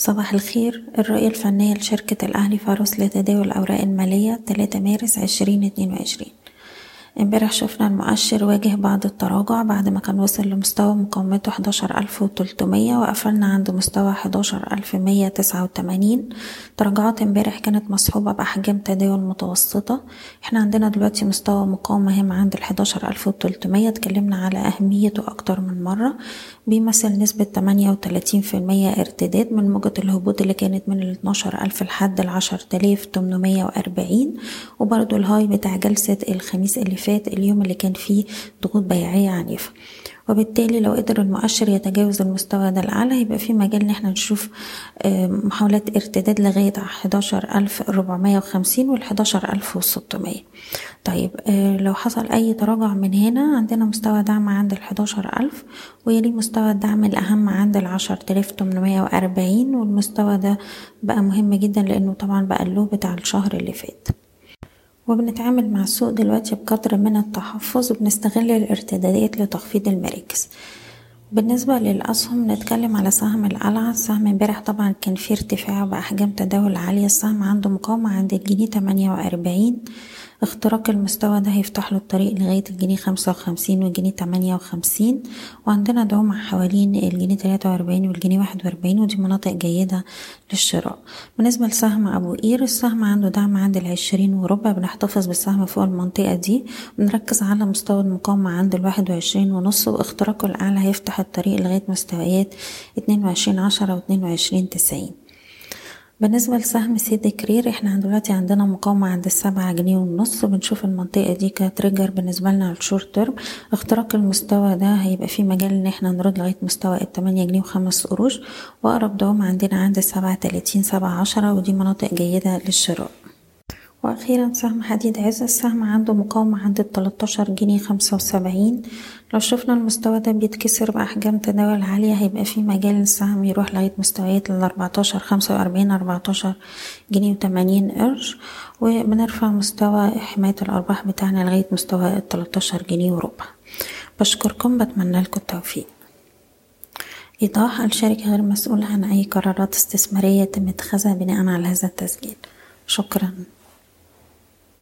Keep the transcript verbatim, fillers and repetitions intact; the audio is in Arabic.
صباح الخير. الرؤية الفنية لشركة الأهلي فارس لتداول الأوراق المالية ثلاثة مارس عشرين اتنين وعشرين. امبارح شفنا المؤشر واجه بعض التراجع بعد ما كان وصل لمستوى مقاومته حداشر ألف وتلتمية وقفلنا عند مستوى حداشر ألف مية تسعة وتمانين. تراجعات امبارح كانت مصحوبة بأحجام تداول متوسطة. احنا عندنا دلوقتي مستوى مقاومة هام عند حداشر ألف وتلتمية، اتكلمنا على أهميته أكتر من مرة، بيمثل نسبة تمانية وتلاتين في المية ارتداد من موجة الهبوط اللي كانت من اتناشر ألف لحد عشرة آلاف وتمنمية وأربعين، وبرضو الهاي بتاع جلسة الخميس اللي اليوم اللي كان فيه ضغوط بيعية عنيفة. وبالتالي لو قدر المؤشر يتجاوز المستوى ده الأعلى هيبقى في مجال ان احنا نشوف محاولات ارتداد لغاية حداشر ألف وأربعمية وخمسين وال حداشر ألف وستمية. طيب لو حصل أي تراجع من هنا عندنا مستوى دعم عند ال حداشر ألف ويلي مستوى الدعم الأهم عند ال عشرة آلاف وتمنمية وأربعين، والمستوى ده بقى مهم جدا لأنه طبعا بقى اللو بتاع الشهر اللي فات. وبنتعامل مع السوق دلوقتي بقدر من التحفظ وبنستغل الارتدادات لتخفيض المراكز. بالنسبة للأسهم نتكلم على سهم القلعة. السهم امبارح طبعا كان فيه ارتفاع بأحجام تداول عالية. السهم عنده مقاومة عند الجنيه تمانية وأربعين، اختراق المستوى ده هيفتح له الطريق لغاية الجنيه خمسة وخمسين والجنيه تمانية وخمسين، وعندنا دعم حوالين الجنيه تلاتة وأربعين والجنيه واحد وأربعين، ودي مناطق جيدة للشراء. بالنسبة لسهم أبو قير السهم عنده دعم عند العشرين وربع، بنحتفظ بالسهم فوق المنطقة دي، بنركز على مستوى المقاومة عند الواحد وعشرين ونص، واختراقه الأعلى هيفتح الطريق لغاية مستويات اتنين وعشرين عشرة واتنين وعشرين تسعين. بالنسبة لسهم سيد كرير احنا دلوقتي عندنا مقاومة عند السبعة جنيه ونص، بنشوف المنطقة دي كتريجر بالنسبة لنا على الشورت تيرم. اختراق المستوى ده هيبقى فيه مجال ان احنا نرد لغاية مستوى التمانية جنيه وخمس قروش، واقرب دوام عندنا عند السبعة تلاتين سبعة عشرة، ودي مناطق جيدة للشراء. واخيرا سهم حديد عز. السهم عنده مقاومة عند التلتاشر جنيه خمسة وسبعين، لو شفنا المستوى ده بيتكسر بأحجام تداول عالية هيبقى في مجال السهم يروح لغاية مستويات الاربعتاشر خمسة واربعين اربعتاشر جنيه وتمانين قرش، وبنرفع مستوى حماية الارباح بتاعنا لغاية مستوى التلتاشر جنيه وربع. بشكركم، بتمنى لكم التوفيق. ايضاح: الشركة غير مسؤولة عن اي قرارات استثمارية تم اتخاذها بناء على هذا التسجيل. شكرا.